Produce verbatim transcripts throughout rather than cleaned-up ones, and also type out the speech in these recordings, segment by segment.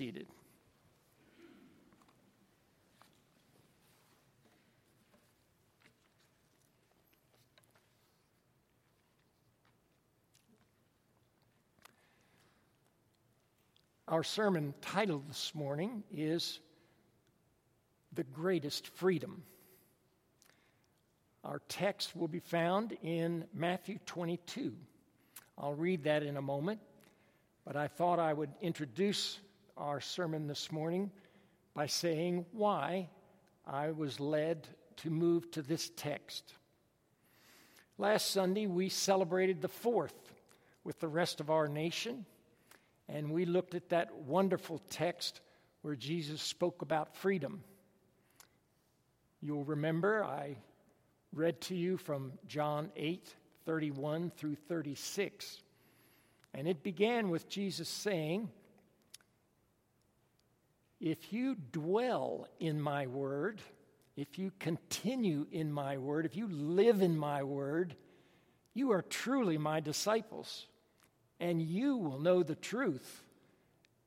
seated. Our sermon title this morning is The Greatest Freedom. Our text will be found in Matthew twenty-two. I'll read that in a moment, but I thought I would introduce our sermon this morning by saying why I was led to move to this text. Last Sunday, we celebrated the fourth with the rest of our nation, and we looked at that wonderful text where Jesus spoke about freedom. You'll remember I read to you from John eight, thirty-one through thirty-six. And it began with Jesus saying, if you dwell in my word, if you continue in my word, if you live in my word, you are truly my disciples. And you will know the truth,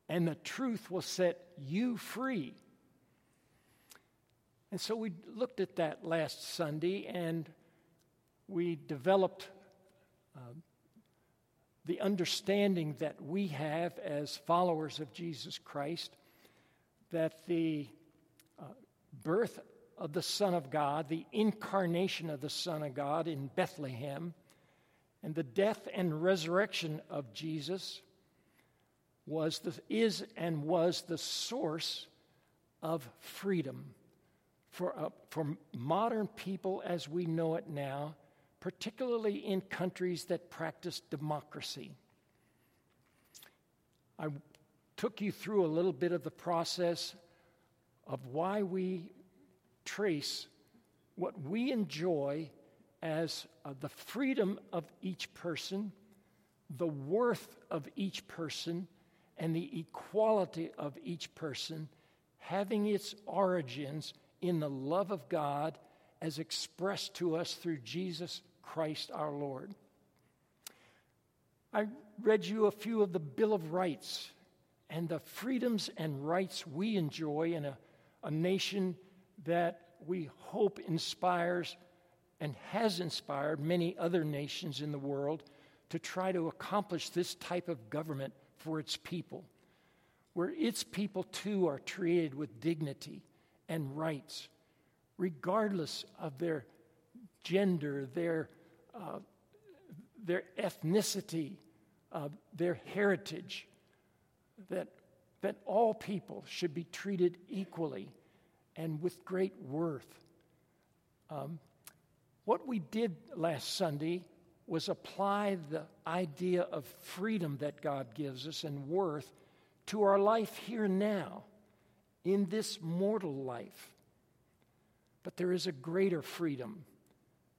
and the truth will set you free. And so we looked at that last Sunday, and we developed uh, the understanding that we have as followers of Jesus Christ, that the uh, birth of the Son of God, the incarnation of the Son of God in Bethlehem, and the death and resurrection of Jesus was the, is and was the source of freedom for, uh, for modern people as we know it now, particularly in countries that practice democracy. I took you through a little bit of the process of why we trace what we enjoy as uh, the freedom of each person, the worth of each person, and the equality of each person having its origins in the love of God as expressed to us through Jesus Christ our Lord. I read you a few of the Bill of Rights and the freedoms and rights we enjoy in a, a nation that we hope inspires and has inspired many other nations in the world to try to accomplish this type of government for its people, where its people too are treated with dignity and rights, regardless of their gender, their, uh, their ethnicity, uh, their heritage, that, that all people should be treated equally and with great worth. Um, What we did last Sunday was apply the idea of freedom that God gives us and worth to our life here now, in this mortal life. But there is a greater freedom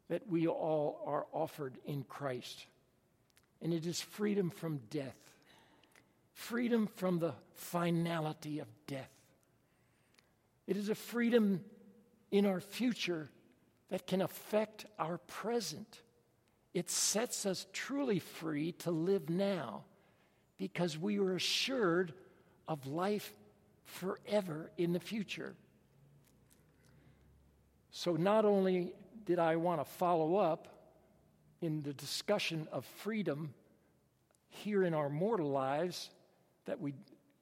that we all are offered in Christ, and it is freedom from death, freedom from the finality of death. It is a freedom in our future that can affect our present. It sets us truly free to live now because we are assured of life forever in the future. So not only did I want to follow up in the discussion of freedom here in our mortal lives that we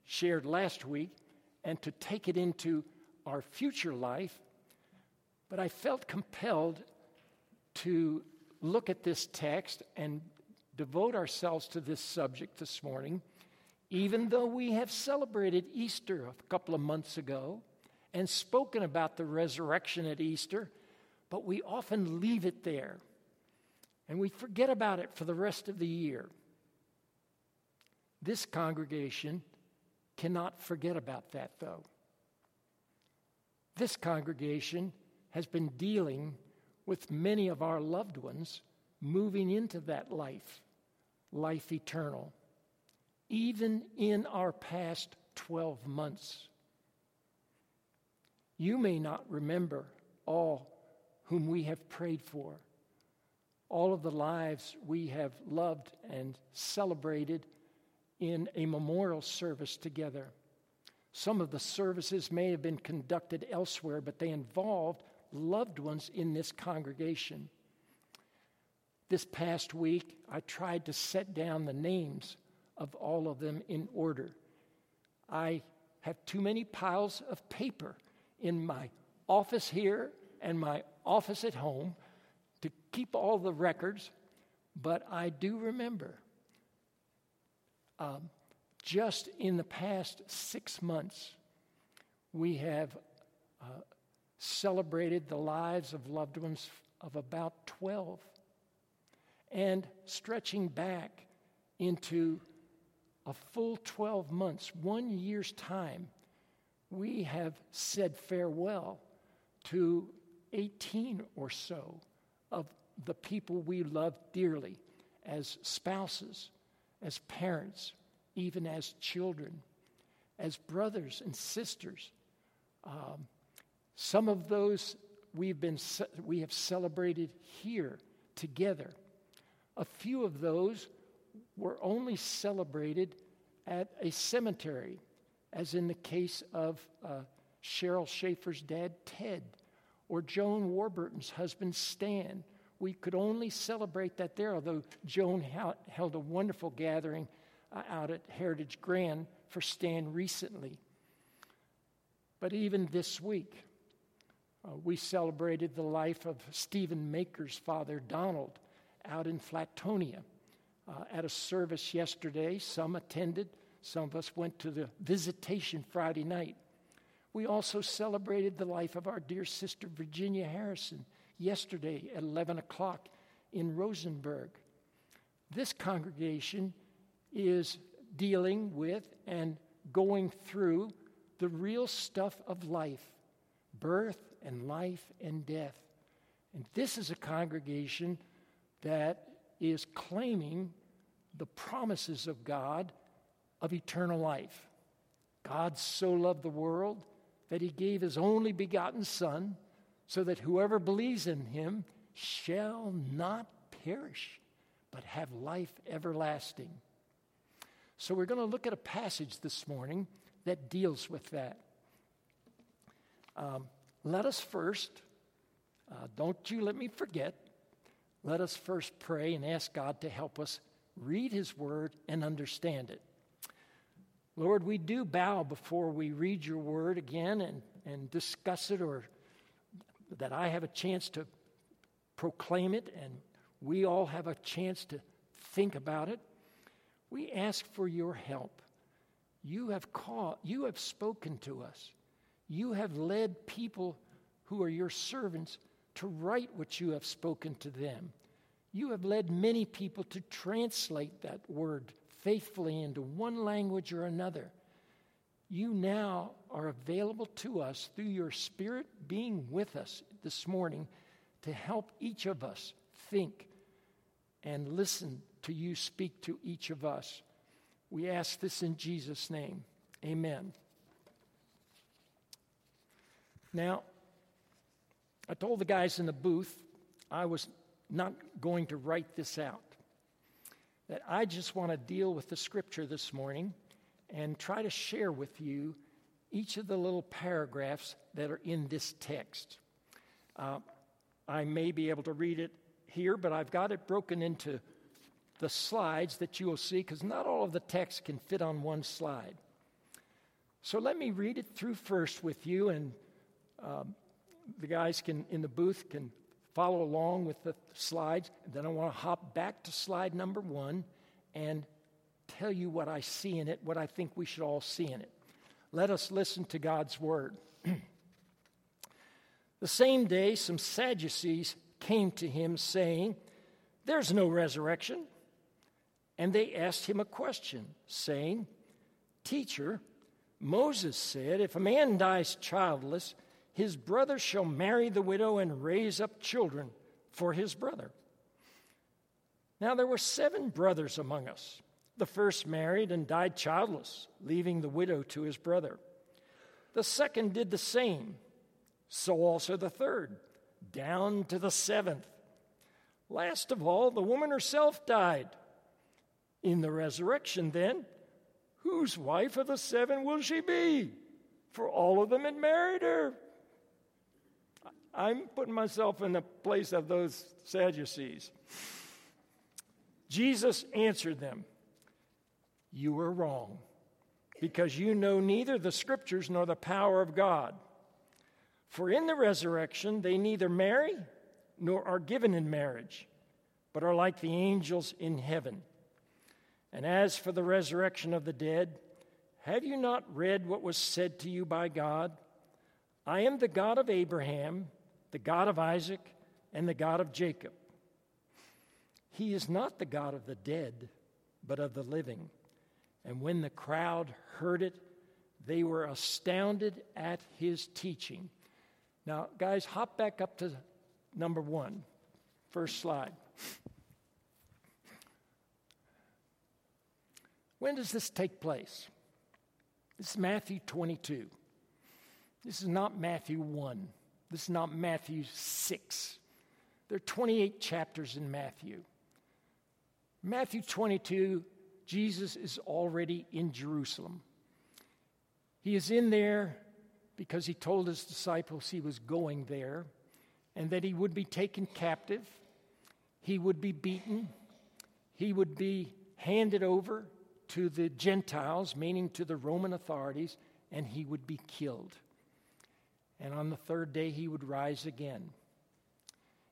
shared last week and to take it into our future life, but I felt compelled to look at this text and devote ourselves to this subject this morning, even though we have celebrated Easter a couple of months ago and spoken about the resurrection at Easter, but we often leave it there, and we forget about it for the rest of the year. This congregation cannot forget about that, though. This congregation has been dealing with many of our loved ones moving into that life, life eternal, even in our past twelve months. You may not remember all whom we have prayed for, all of the lives we have loved and celebrated in a memorial service together, Some of the services may have been conducted elsewhere, but they involved loved ones in this congregation. This past week, I tried to set down the names of all of them in order. I have too many piles of paper in my office here and my office at home to keep all the records, but I do remember. Um, just in the past six months, we have uh, celebrated the lives of loved ones of about twelve, and stretching back into a full twelve months, one year's time, we have said farewell to eighteen or so of the people we love dearly as spouses, as parents, even as children, as brothers and sisters. Um, some of those we've been we have celebrated here together. A few of those were only celebrated at a cemetery, as in the case of uh, Cheryl Schaefer's dad, Ted, or Joan Warburton's husband, Stan. We could only celebrate that there, although Joan ha- held a wonderful gathering uh, out at Heritage Grand for Stan recently. But even this week, uh, we celebrated the life of Stephen Maker's father, Donald, out in Flatonia. Uh, at a service yesterday, some attended, some of us went to the visitation Friday night. We also celebrated the life of our dear sister Virginia Harrison yesterday at eleven o'clock in Rosenberg. This congregation is dealing with and going through the real stuff of life, birth and life and death. And this is a congregation that is claiming the promises of God of eternal life. God so loved the world that he gave his only begotten Son, so that whoever believes in him shall not perish, but have life everlasting. So we're going to look at a passage this morning that deals with that. Um, let us first, uh, don't you let me forget, let us first pray and ask God to help us read his word and understand it. Lord, we do bow before we read your word again and, and discuss it, or that I have a chance to proclaim it and we all have a chance to think about it. We ask for your help. You have called, you have spoken to us. You have led people who are your servants to write what you have spoken to them. You have led many people to translate that word faithfully into one language or another. You now are available to us through your Spirit being with us this morning to help each of us think and listen to you speak to each of us. We ask this in Jesus' name. Amen. Now, I told the guys in the booth I was not going to write this out, that I just want to deal with the scripture this morning and try to share with you each of the little paragraphs that are in this text. Uh, I may be able to read it here, but I've got it broken into the slides that you will see, because not all of the text can fit on one slide. So let me read it through first with you, and Um, The guys can in the booth can follow along with the slides. Then I want to hop back to slide number one and tell you what I see in it, what I think we should all see in it. Let us listen to God's word. The same day, some Sadducees came to him saying, "There's no resurrection." And they asked him a question, saying, "Teacher, Moses said, if a man dies childless, his brother shall marry the widow and raise up children for his brother. Now there were seven brothers among us. The first married and died childless, leaving the widow to his brother. The second did the same, so also the third, down to the seventh. Last of all, the woman herself died. In the resurrection, then, whose wife of the seven will she be?" for all of them and married her. I'm putting myself in the place of those Sadducees. Jesus answered them, "You are wrong, because you know neither the Scriptures nor the power of God. For in the resurrection they neither marry nor are given in marriage, but are like the angels in heaven. And as for the resurrection of the dead, have you not read what was said to you by God? I am the God of Abraham, the God of Isaac, and the God of Jacob. He is not the God of the dead, but of the living." And when the crowd heard it, they were astounded at his teaching. Now, guys, hop back up to number one. First slide. When does this take place? This is Matthew twenty-two. This is not Matthew one. This is not Matthew six. There are twenty-eight chapters in Matthew. Matthew twenty-two, Jesus is already in Jerusalem. He is in there because he told his disciples he was going there and that he would be taken captive, he would be beaten, he would be handed over to the Gentiles, meaning to the Roman authorities, and he would be killed. And on the third day, he would rise again.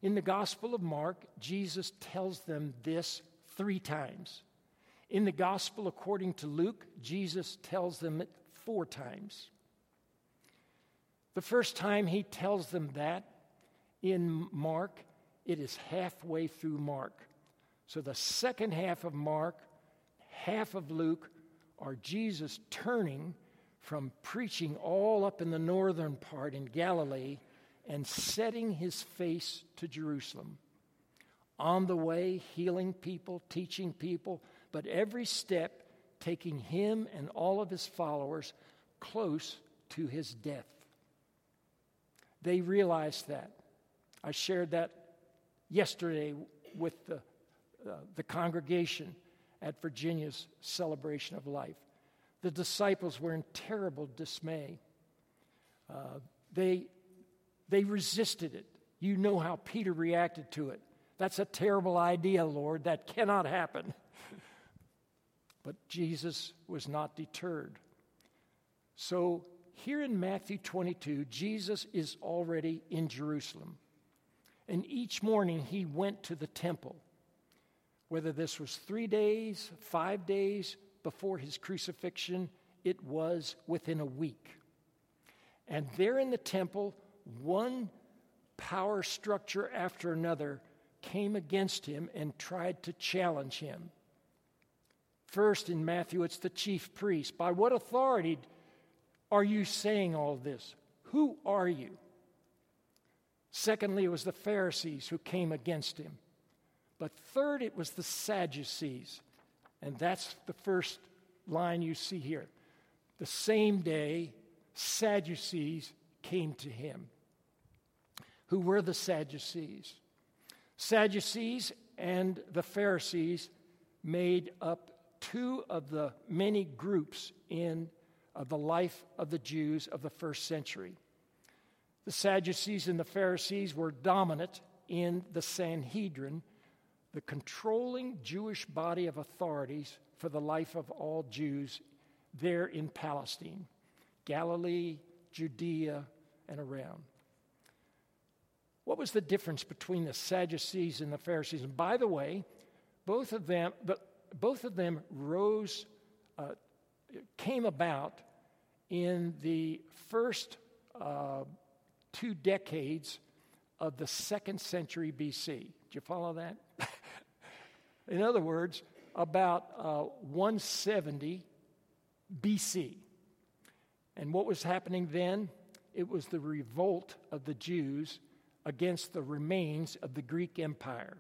In the Gospel of Mark, Jesus tells them this three times. In the Gospel according to Luke, Jesus tells them it four times. The first time he tells them that in Mark, it is halfway through Mark. So the second half of Mark, half of Luke, are Jesus turning from preaching all up in the northern part in Galilee and setting his face to Jerusalem. On the way, healing people, teaching people, but every step taking him and all of his followers close to his death. They realized that. I shared that yesterday with the, uh, the congregation at Virginia's celebration of life. The disciples were in terrible dismay. Uh, they, they resisted it. You know how Peter reacted to it. "That's a terrible idea, Lord. That cannot happen." But Jesus was not deterred. So here in Matthew twenty-two, Jesus is already in Jerusalem. And each morning he went to the temple. Whether this was three days, five days, before his crucifixion, it was within a week. And there in the temple, one power structure after another came against him and tried to challenge him. First in Matthew, it's the chief priest. "By what authority are you saying all this? Who are you?" Secondly, it was the Pharisees who came against him. But third, it was the Sadducees. And that's the first line you see here. The same day, Sadducees came to him. Who were the Sadducees? Sadducees and the Pharisees made up two of the many groups in uh, the life of the Jews of the first century. The Sadducees and the Pharisees were dominant in the Sanhedrin, the controlling Jewish body of authorities for the life of all Jews there in Palestine, Galilee, Judea, and around. What was the difference between the Sadducees and the Pharisees? And by the way, both of them, both of them rose, uh, came about in the first uh, two decades of the second century B C. Do you follow that? In other words, about uh, one seventy B C. And what was happening then? It was the revolt of the Jews against the remains of the Greek Empire.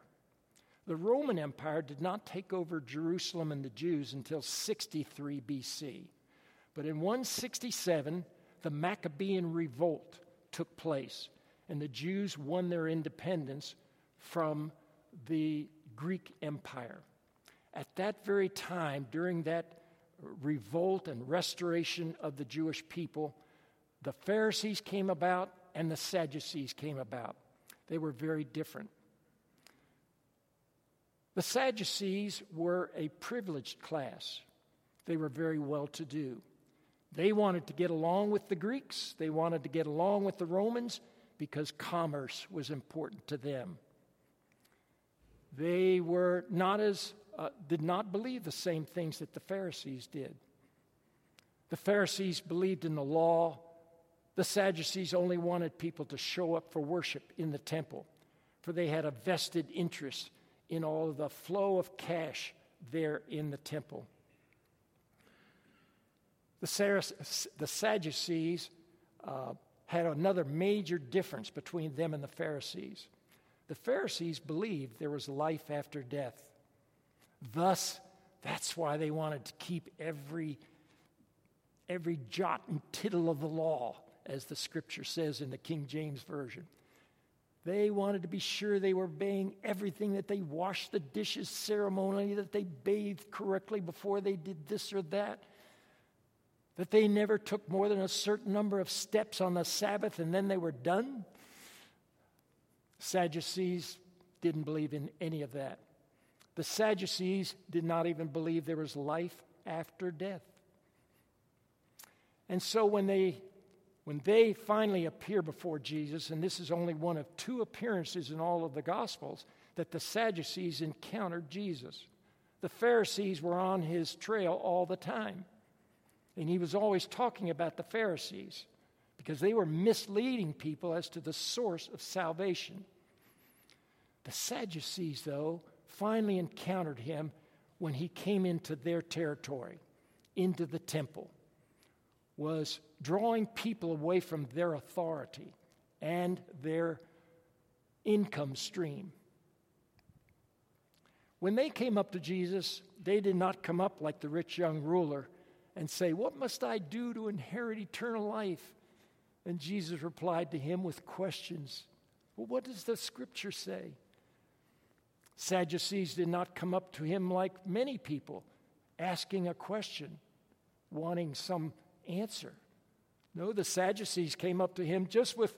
The Roman Empire did not take over Jerusalem and the Jews until sixty-three B C. But in one sixty-seven, the Maccabean Revolt took place, and the Jews won their independence from the Greek Empire. At that very time, during that revolt and restoration of the Jewish people, The Pharisees came about and the Sadducees came about. They were very different. The Sadducees were a privileged class. They were very well-to-do. They wanted to get along with the Greeks. They wanted to get along with the Romans because commerce was important to them. They were not as uh, did not believe the same things that the Pharisees did. The Pharisees believed in the law. The Sadducees only wanted people to show up for worship in the temple, for they had a vested interest in all of the flow of cash there in the temple. The, Sarac- the Sadducees uh, had another major difference between them and the Pharisees. The Pharisees believed there was life after death. Thus, that's why they wanted to keep every, every jot and tittle of the law, as the Scripture says in the King James Version. They wanted to be sure they were obeying everything, that they washed the dishes ceremonially, that they bathed correctly before they did this or that, that they never took more than a certain number of steps on the Sabbath and then they were done. Sadducees didn't believe in any of that. The Sadducees did not even believe there was life after death. And so when they When they finally appear before Jesus, and this is only one of two appearances in all of the Gospels, that the Sadducees encountered Jesus. The Pharisees were on his trail all the time. And he was always talking about the Pharisees because they were misleading people as to the source of salvation. The Sadducees, though, finally encountered him when he came into their territory, into the temple, was drawing people away from their authority and their income stream. When they came up to Jesus, they did not come up like the rich young ruler and say, "What must I do to inherit eternal life?" And Jesus replied to him with questions. Well, what does the Scripture say? Sadducees did not come up to him like many people, asking a question, wanting some answer. No, the Sadducees came up to him just with,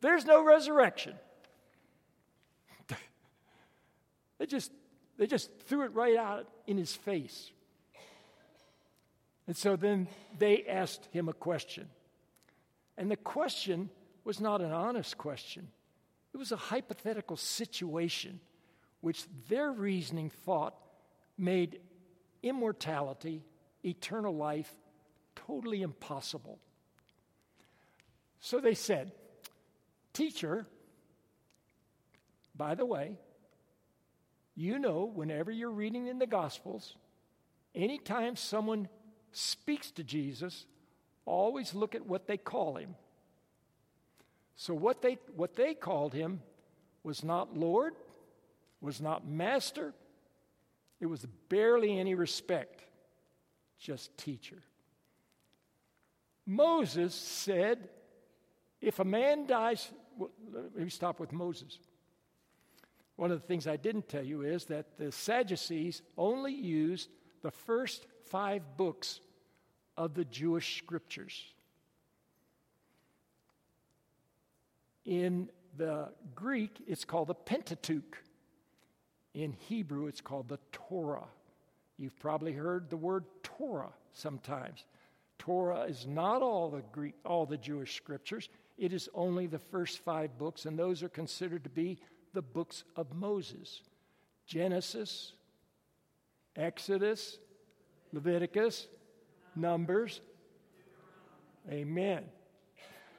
"There's no resurrection." they just they just threw it right out in his face. And so then they asked him a question. And the question was not an honest question. It was a hypothetical situation which their reasoning thought made immortality, eternal life, totally impossible. So they said, "Teacher, by the way, you know, whenever you're reading in the Gospels, anytime someone speaks to Jesus, always look at what they call him. So what they what they called him was not Lord, was not Master. It was barely any respect, just teacher. Moses said, if a man dies," well, let me stop with Moses. One of the things I didn't tell you is that the Sadducees only used the first five books of the Jewish scriptures. In the Greek, it's called the Pentateuch. In Hebrew, it's called the Torah. You've probably heard the word Torah sometimes. Torah is not all the Greek, all the Jewish scriptures. It is only the first five books, and those are considered to be the books of Moses. Genesis, Exodus, Leviticus, Numbers. Amen.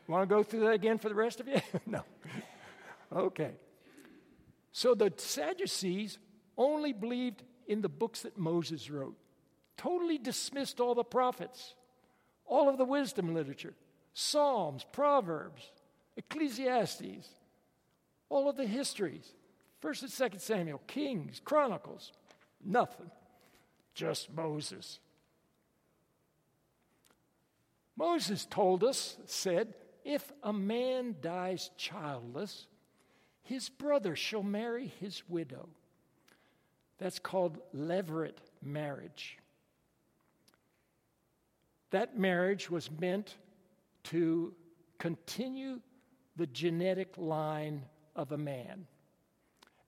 Want to go through that again for the rest of you? No. Okay. So the Sadducees only believed in the books that Moses wrote. Totally dismissed all the prophets. All of the wisdom literature, Psalms, Proverbs, Ecclesiastes, all of the histories, First and Second Samuel, Kings, Chronicles, nothing, just Moses. Moses told us, said, if a man dies childless, his brother shall marry his widow. That's called leveret marriage. That marriage was meant to continue the genetic line of a man,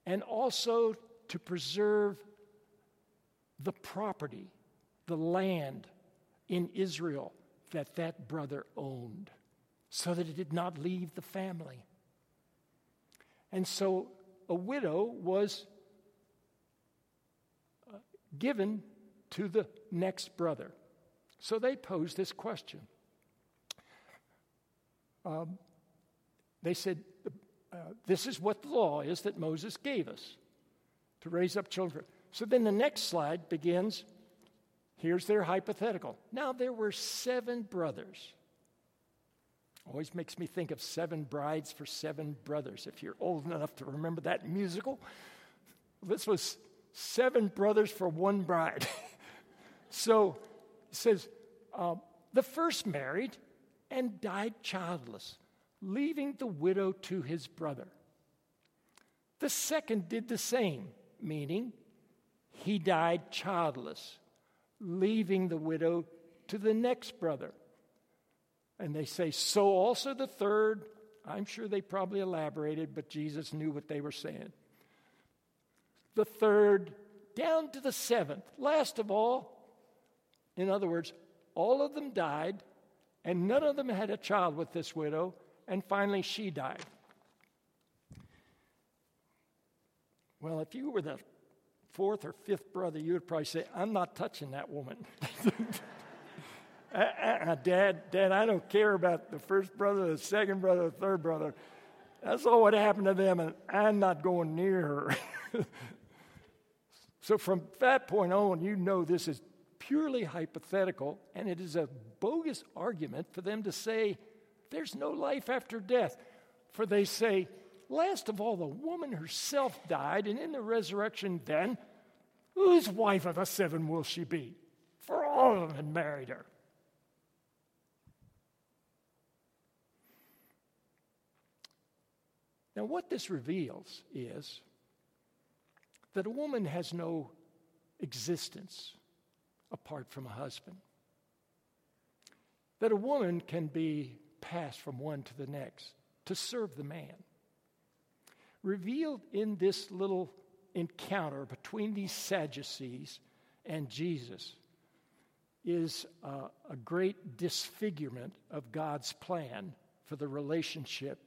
and also to preserve the property, the land in Israel that that brother owned, so that it did not leave the family. And so a widow was given to the next brother. So they posed this question. Um, they said, uh, this is what the law is that Moses gave us, to raise up children. So then the next slide begins, here's their hypothetical. Now there were seven brothers. Always makes me think of Seven Brides for Seven Brothers, if you're old enough to remember that musical. This was Seven Brothers for One Bride. So it says, uh, the first married and died childless, leaving the widow to his brother. The second did the same, meaning he died childless, leaving the widow to the next brother. And they say, so also the third. I'm sure they probably elaborated, but Jesus knew what they were saying. The third, down to the seventh, last of all. In other words, all of them died, and none of them had a child with this widow, and finally she died. Well, if you were the fourth or fifth brother, you would probably say, I'm not touching that woman. uh, uh, Dad, Dad, I don't care about the first brother, the second brother, the third brother. That's all what happened to them, and I'm not going near her. So from that point on, you know this is purely hypothetical, and it is a bogus argument for them to say there's no life after death. For they say, last of all, the woman herself died, and in the resurrection then, whose wife of the seven will she be? For all of them had married her. Now, what this reveals is that a woman has no existence apart from a husband. That a woman can be passed from one to the next to serve the man. Revealed in this little encounter between these Sadducees and Jesus is uh, a great disfigurement of God's plan for the relationship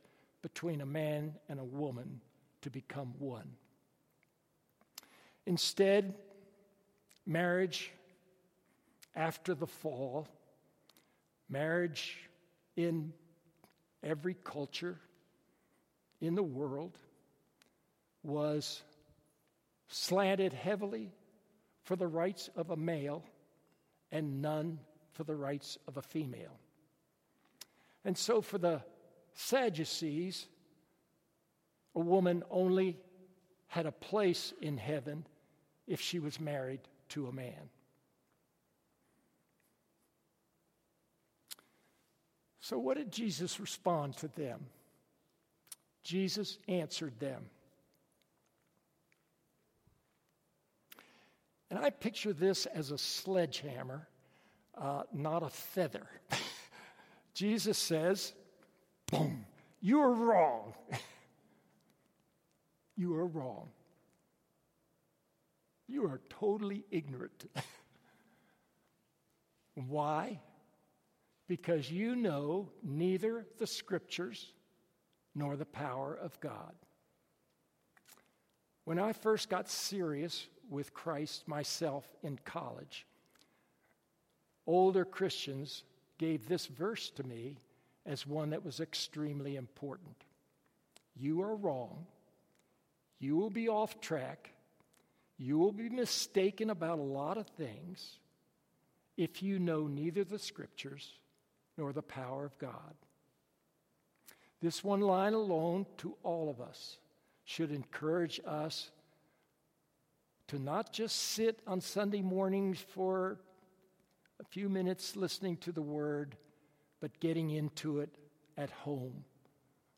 between a man and a woman to become one. Instead, marriage after the fall, marriage in every culture in the world was slanted heavily for the rights of a male and none for the rights of a female. And so for the Sadducees, a woman only had a place in heaven if she was married to a man. So what did Jesus respond to them? Jesus answered them. And I picture this as a sledgehammer, uh, not a feather. Jesus says, boom, you are wrong. You are wrong. You are totally ignorant. Why? Because you know neither the Scriptures nor the power of God. When I first got serious with Christ myself in college, older Christians gave this verse to me as one that was extremely important. You are wrong. You will be off track. You will be mistaken about a lot of things if you know neither the Scriptures nor the power of God. This one line alone to all of us should encourage us to not just sit on Sunday mornings for a few minutes listening to the Word, but getting into it at home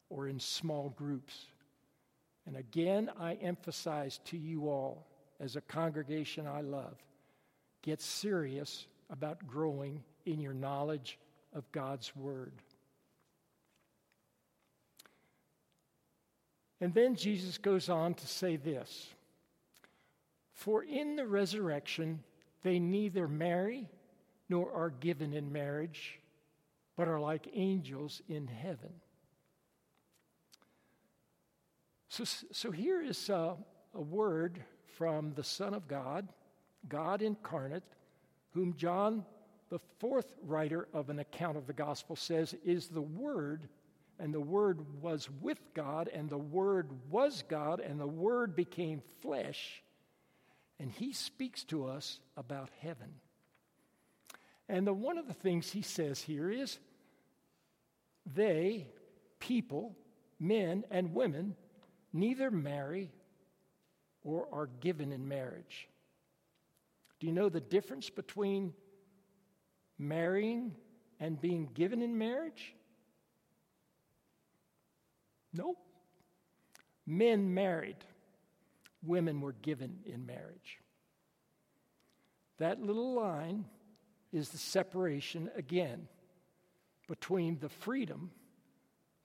or in small groups. And again, I emphasize to you all, as a congregation I love, get serious about growing in your knowledge of God's Word. And then Jesus goes on to say this, "For in the resurrection they neither marry nor are given in marriage, but are like angels in heaven." So, so here is a, a word from the Son of God, God incarnate, whom John, the fourth writer of an account of the gospel, says is the Word, and the Word was with God, and the Word was God, and the Word became flesh, and he speaks to us about heaven. And the, one of the things he says here is, they, people, men and women, neither marry or are given in marriage. Do you know the difference between marrying and being given in marriage? Nope. Men married. Women were given in marriage. That little line is the separation again between the freedom,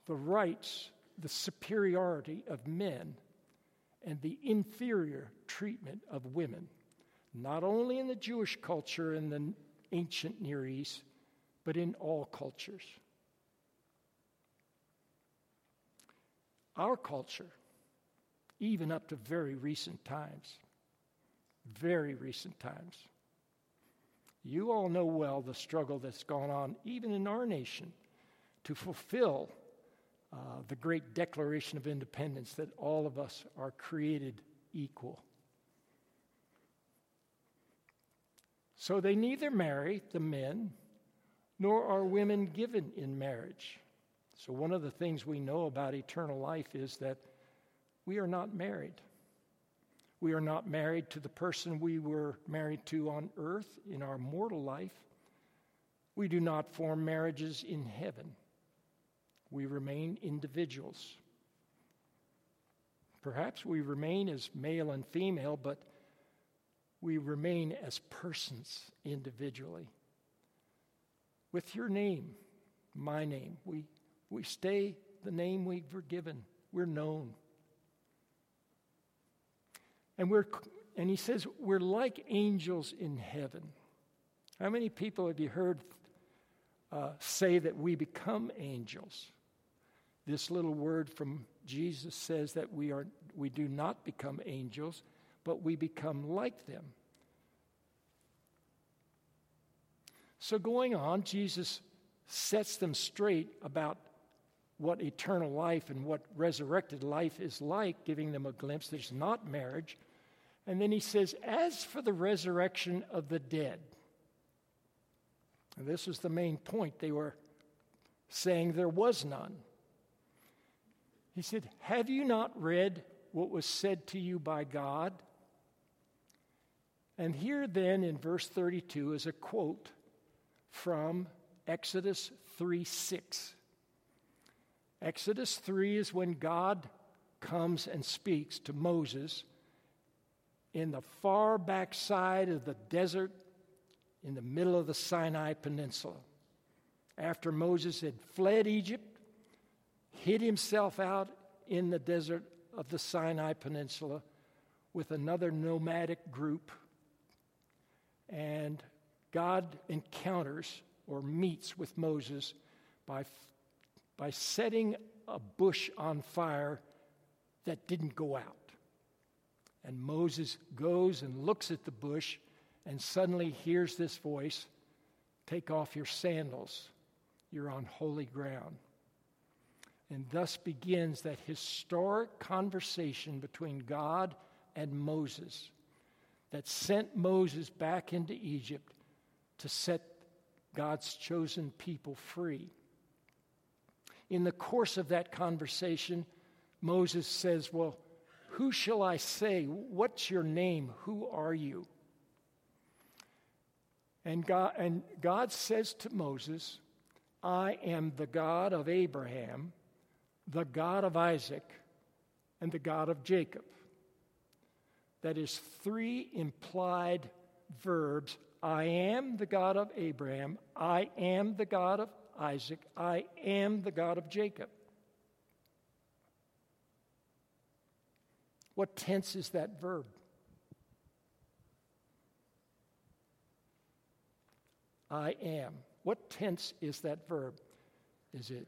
the rights, the superiority of men, and the inferior treatment of women, not only in the Jewish culture and the ancient Near East, but in all cultures. Our culture, even up to very recent times, very recent times, you all know well the struggle that's gone on, even in our nation, to fulfill uh, the great Declaration of Independence that all of us are created equal. So they neither marry, the men, nor are women given in marriage. So one of the things we know about eternal life is that we are not married. We are not married to the person we were married to on earth in our mortal life. We do not form marriages in heaven. We remain individuals. Perhaps we remain as male and female, but we remain as persons individually. With your name, my name, we, we stay the name we were given. We're known. And we're, and he says, we're like angels in heaven. How many people have you heard uh, say that we become angels? This little word from Jesus says that we are we do not become angels, but we become like them. So going on, Jesus sets them straight about what eternal life and what resurrected life is like, giving them a glimpse. There's not marriage. And then he says, as for the resurrection of the dead, and this was the main point, they were saying there was none. He said, have you not read what was said to you by God? And here then in verse thirty-two is a quote from Exodus three six. Exodus three is when God comes and speaks to Moses in the far backside of the desert in the middle of the Sinai Peninsula. After Moses had fled Egypt, hid himself out in the desert of the Sinai Peninsula with another nomadic group, and God encounters or meets with Moses by by setting a bush on fire that didn't go out. And Moses goes and looks at the bush and suddenly hears this voice, "Take off your sandals, you're on holy ground." And thus begins that historic conversation between God and Moses that sent Moses back into Egypt to set God's chosen people free. In the course of that conversation, Moses says, well, who shall I say? What's your name? Who are you? And God, and God says to Moses, I am the God of Abraham, the God of Isaac, and the God of Jacob. That is three implied verbs. I am the God of Abraham, I am the God of Isaac, I am the God of Jacob. What tense is that verb? I am. What tense is that verb? Is it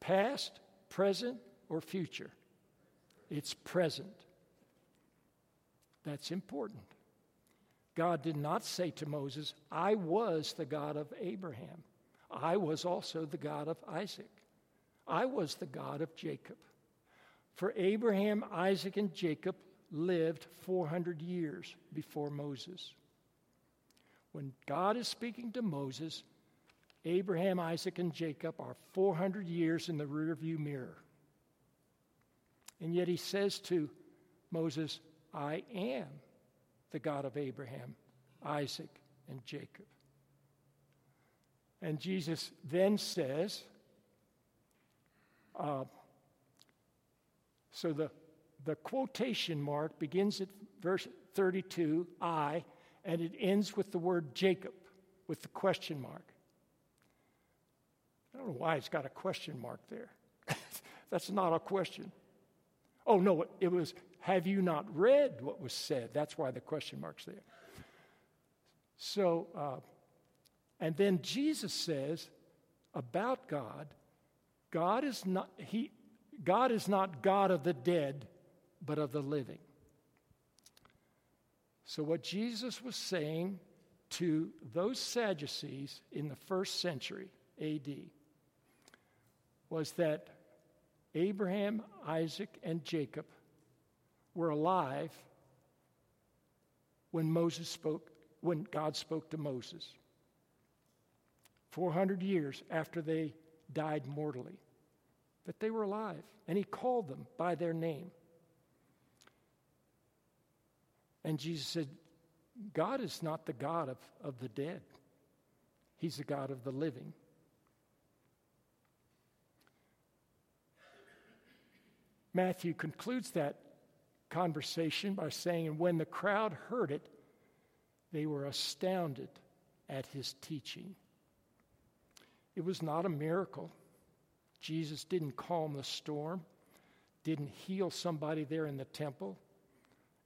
past, present, or future? It's present. That's important. God did not say to Moses, I was the God of Abraham. I was also the God of Isaac. I was the God of Jacob. For Abraham, Isaac, and Jacob lived four hundred years before Moses. When God is speaking to Moses, Abraham, Isaac, and Jacob are four hundred years in the rearview mirror. And yet he says to Moses, I am the God of Abraham, Isaac, and Jacob. And Jesus then says, uh, so the, the quotation mark begins at verse thirty-two, I, and it ends with the word Jacob, with the question mark. I don't know why it's got a question mark there. That's not a question. Oh, no, it, it was, have you not read what was said? That's why the question mark's there. So, uh, and then Jesus says about God, God is not he, God is not God of the dead, but of the living. So what Jesus was saying to those Sadducees in the first century A D was that Abraham, Isaac, and Jacob were alive when Moses spoke, when God spoke to Moses, four hundred years after they died mortally, that they were alive, and he called them by their name. And Jesus said, God is not the God of, of the dead. He's the God of the living. Matthew concludes that conversation by saying, and when the crowd heard it, they were astounded at his teaching. It was not a miracle. Jesus didn't calm the storm, didn't heal somebody there in the temple,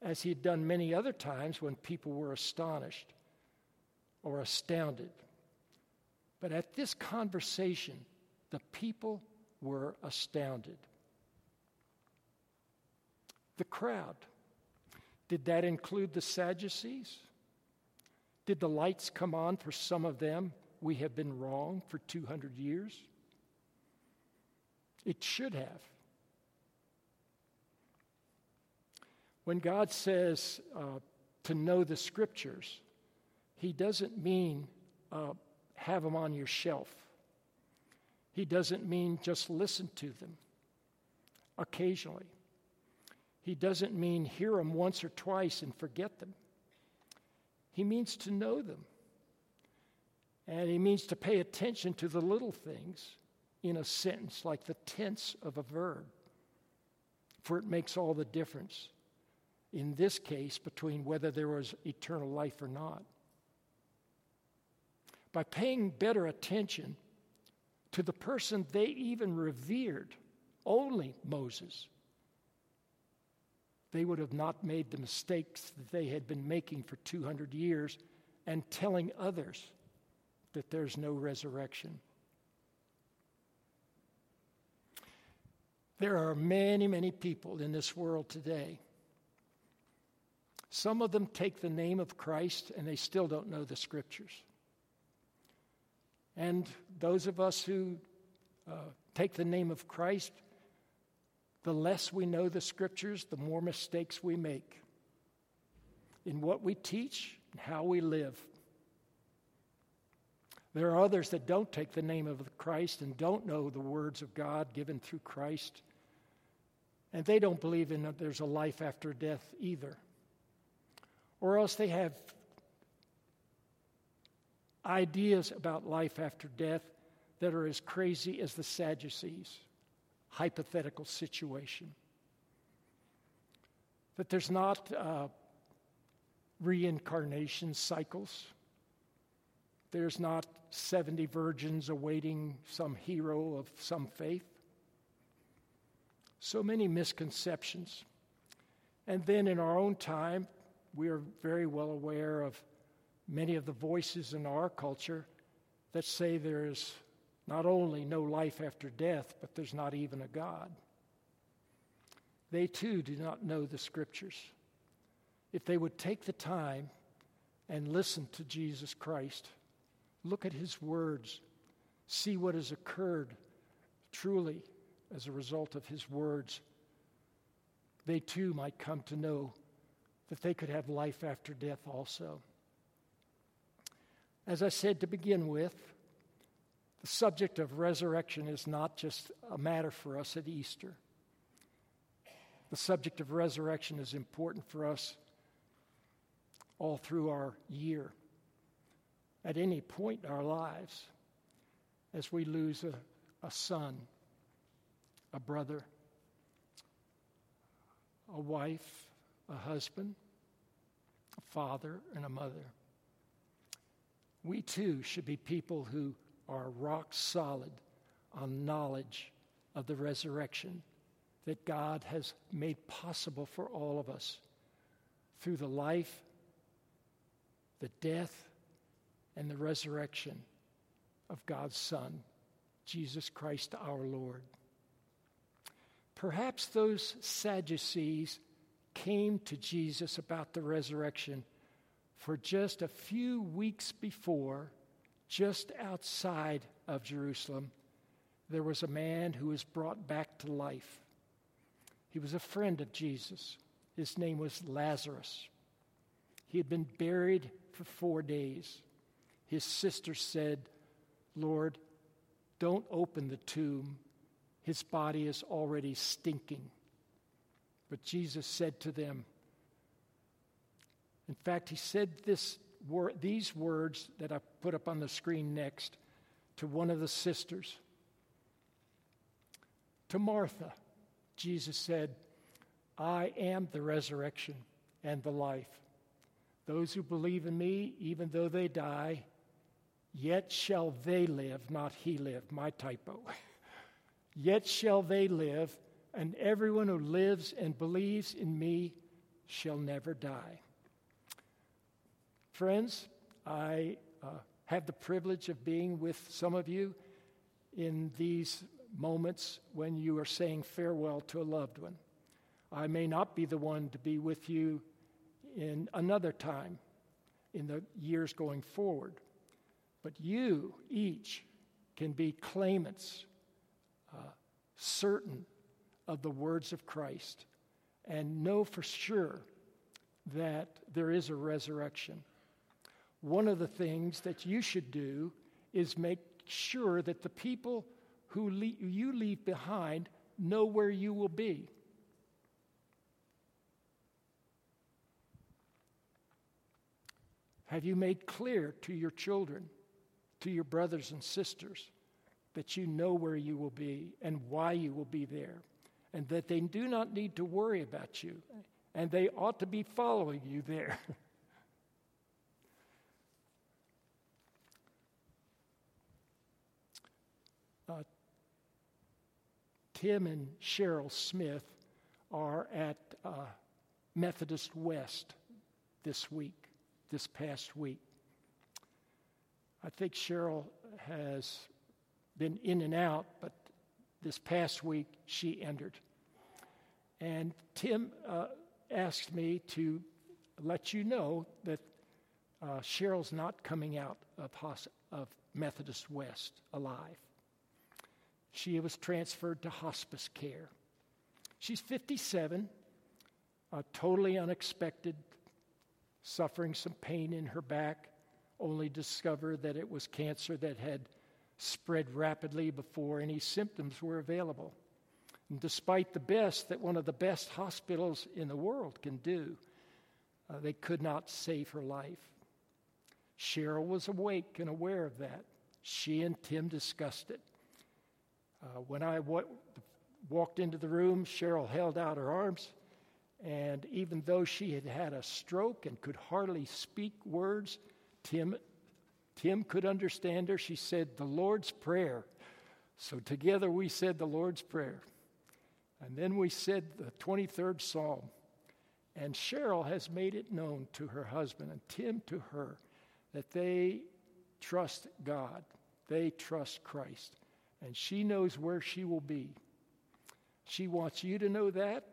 as he had done many other times when people were astonished or astounded. But at this conversation, the people were astounded. The crowd. Did that include the Sadducees? Did the lights come on for some of them? We have been wrong for two hundred years. It should have. When God says uh, to know the Scriptures, he doesn't mean uh, have them on your shelf. He doesn't mean just listen to them occasionally. He doesn't mean hear them once or twice and forget them. He means to know them. And he means to pay attention to the little things in a sentence, like the tense of a verb, for it makes all the difference, in this case, between whether there was eternal life or not. By paying better attention to the person they even revered, only Moses, they would have not made the mistakes that they had been making for two hundred years and telling others that there's no resurrection. There are many, many people in this world today. Some of them take the name of Christ and they still don't know the Scriptures. And those of us who uh, take the name of Christ, the less we know the Scriptures, the more mistakes we make in what we teach and how we live. There are others that don't take the name of Christ and don't know the words of God given through Christ, and they don't believe in that there's a life after death either. Or else they have ideas about life after death that are as crazy as the Sadducees' hypothetical situation. That there's not uh, reincarnation cycles. There's not seventy virgins awaiting some hero of some faith. So many misconceptions. And then in our own time, we are very well aware of many of the voices in our culture that say there is not only no life after death, but there's not even a God. They too do not know the Scriptures. If they would take the time and listen to Jesus Christ, look at his words, see what has occurred truly as a result of his words, they too might come to know that they could have life after death also. As I said to begin with, the subject of resurrection is not just a matter for us at Easter. The subject of resurrection is important for us all through our year, at any point in our lives, as we lose a, a son, a brother, a wife, a husband, a father, and a mother. We too should be people who are rock solid on knowledge of the resurrection that God has made possible for all of us through the life, the death, and the resurrection of God's Son, Jesus Christ our Lord. Perhaps those Sadducees came to Jesus about the resurrection for just a few weeks before, just outside of Jerusalem, there was a man who was brought back to life. He was a friend of Jesus. His name was Lazarus. He had been buried for four days. His sister said, "Lord, don't open the tomb. His body is already stinking." But Jesus said to them, in fact, he said this wor- these words that I put up on the screen next to one of the sisters. To Martha, Jesus said, "I am the resurrection and the life. Those who believe in me, even though they die, yet shall they live," not he live, my typo. "Yet shall they live, and everyone who lives and believes in me shall never die." Friends, I uh, have the privilege of being with some of you in these moments when you are saying farewell to a loved one. I may not be the one to be with you in another time, in the years going forward, but you each can be claimants, uh, certain of the words of Christ, and know for sure that there is a resurrection. One of the things that you should do is make sure that the people who le- you leave behind know where you will be. Have you made clear to your children, to your brothers and sisters, that you know where you will be and why you will be there, and that they do not need to worry about you, and they ought to be following you there? uh, Tim and Cheryl Smith are at uh, Methodist West this week. This past week. I think Cheryl has been in and out, but this past week she entered. And Tim uh, asked me to let you know that uh, Cheryl's not coming out of, hos- of Methodist West alive. She was transferred to hospice care. She's fifty-seven, uh, totally unexpected, suffering some pain in her back, only discovered that it was cancer that had spread rapidly before any symptoms were available. And despite the best that one of the best hospitals in the world can do, uh, they could not save her life. Cheryl was awake and aware of that. She and Tim discussed it. Uh, when I wa- walked into the room, Cheryl held out her arms. And even though she had had a stroke and could hardly speak words, Tim, Tim could understand her. She said the Lord's Prayer. So together we said the Lord's Prayer. And then we said the twenty-third Psalm. And Cheryl has made it known to her husband and Tim to her that they trust God. They trust Christ. And she knows where she will be. She wants you to know that.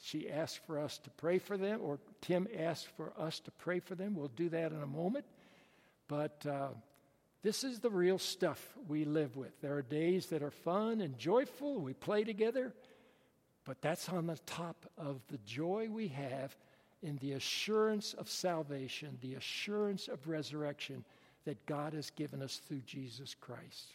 She asked for us to pray for them, or Tim asked for us to pray for them. We'll do that in a moment. But uh, this is the real stuff we live with. There are days that are fun and joyful. We play together. But that's on the top of the joy we have in the assurance of salvation, the assurance of resurrection that God has given us through Jesus Christ.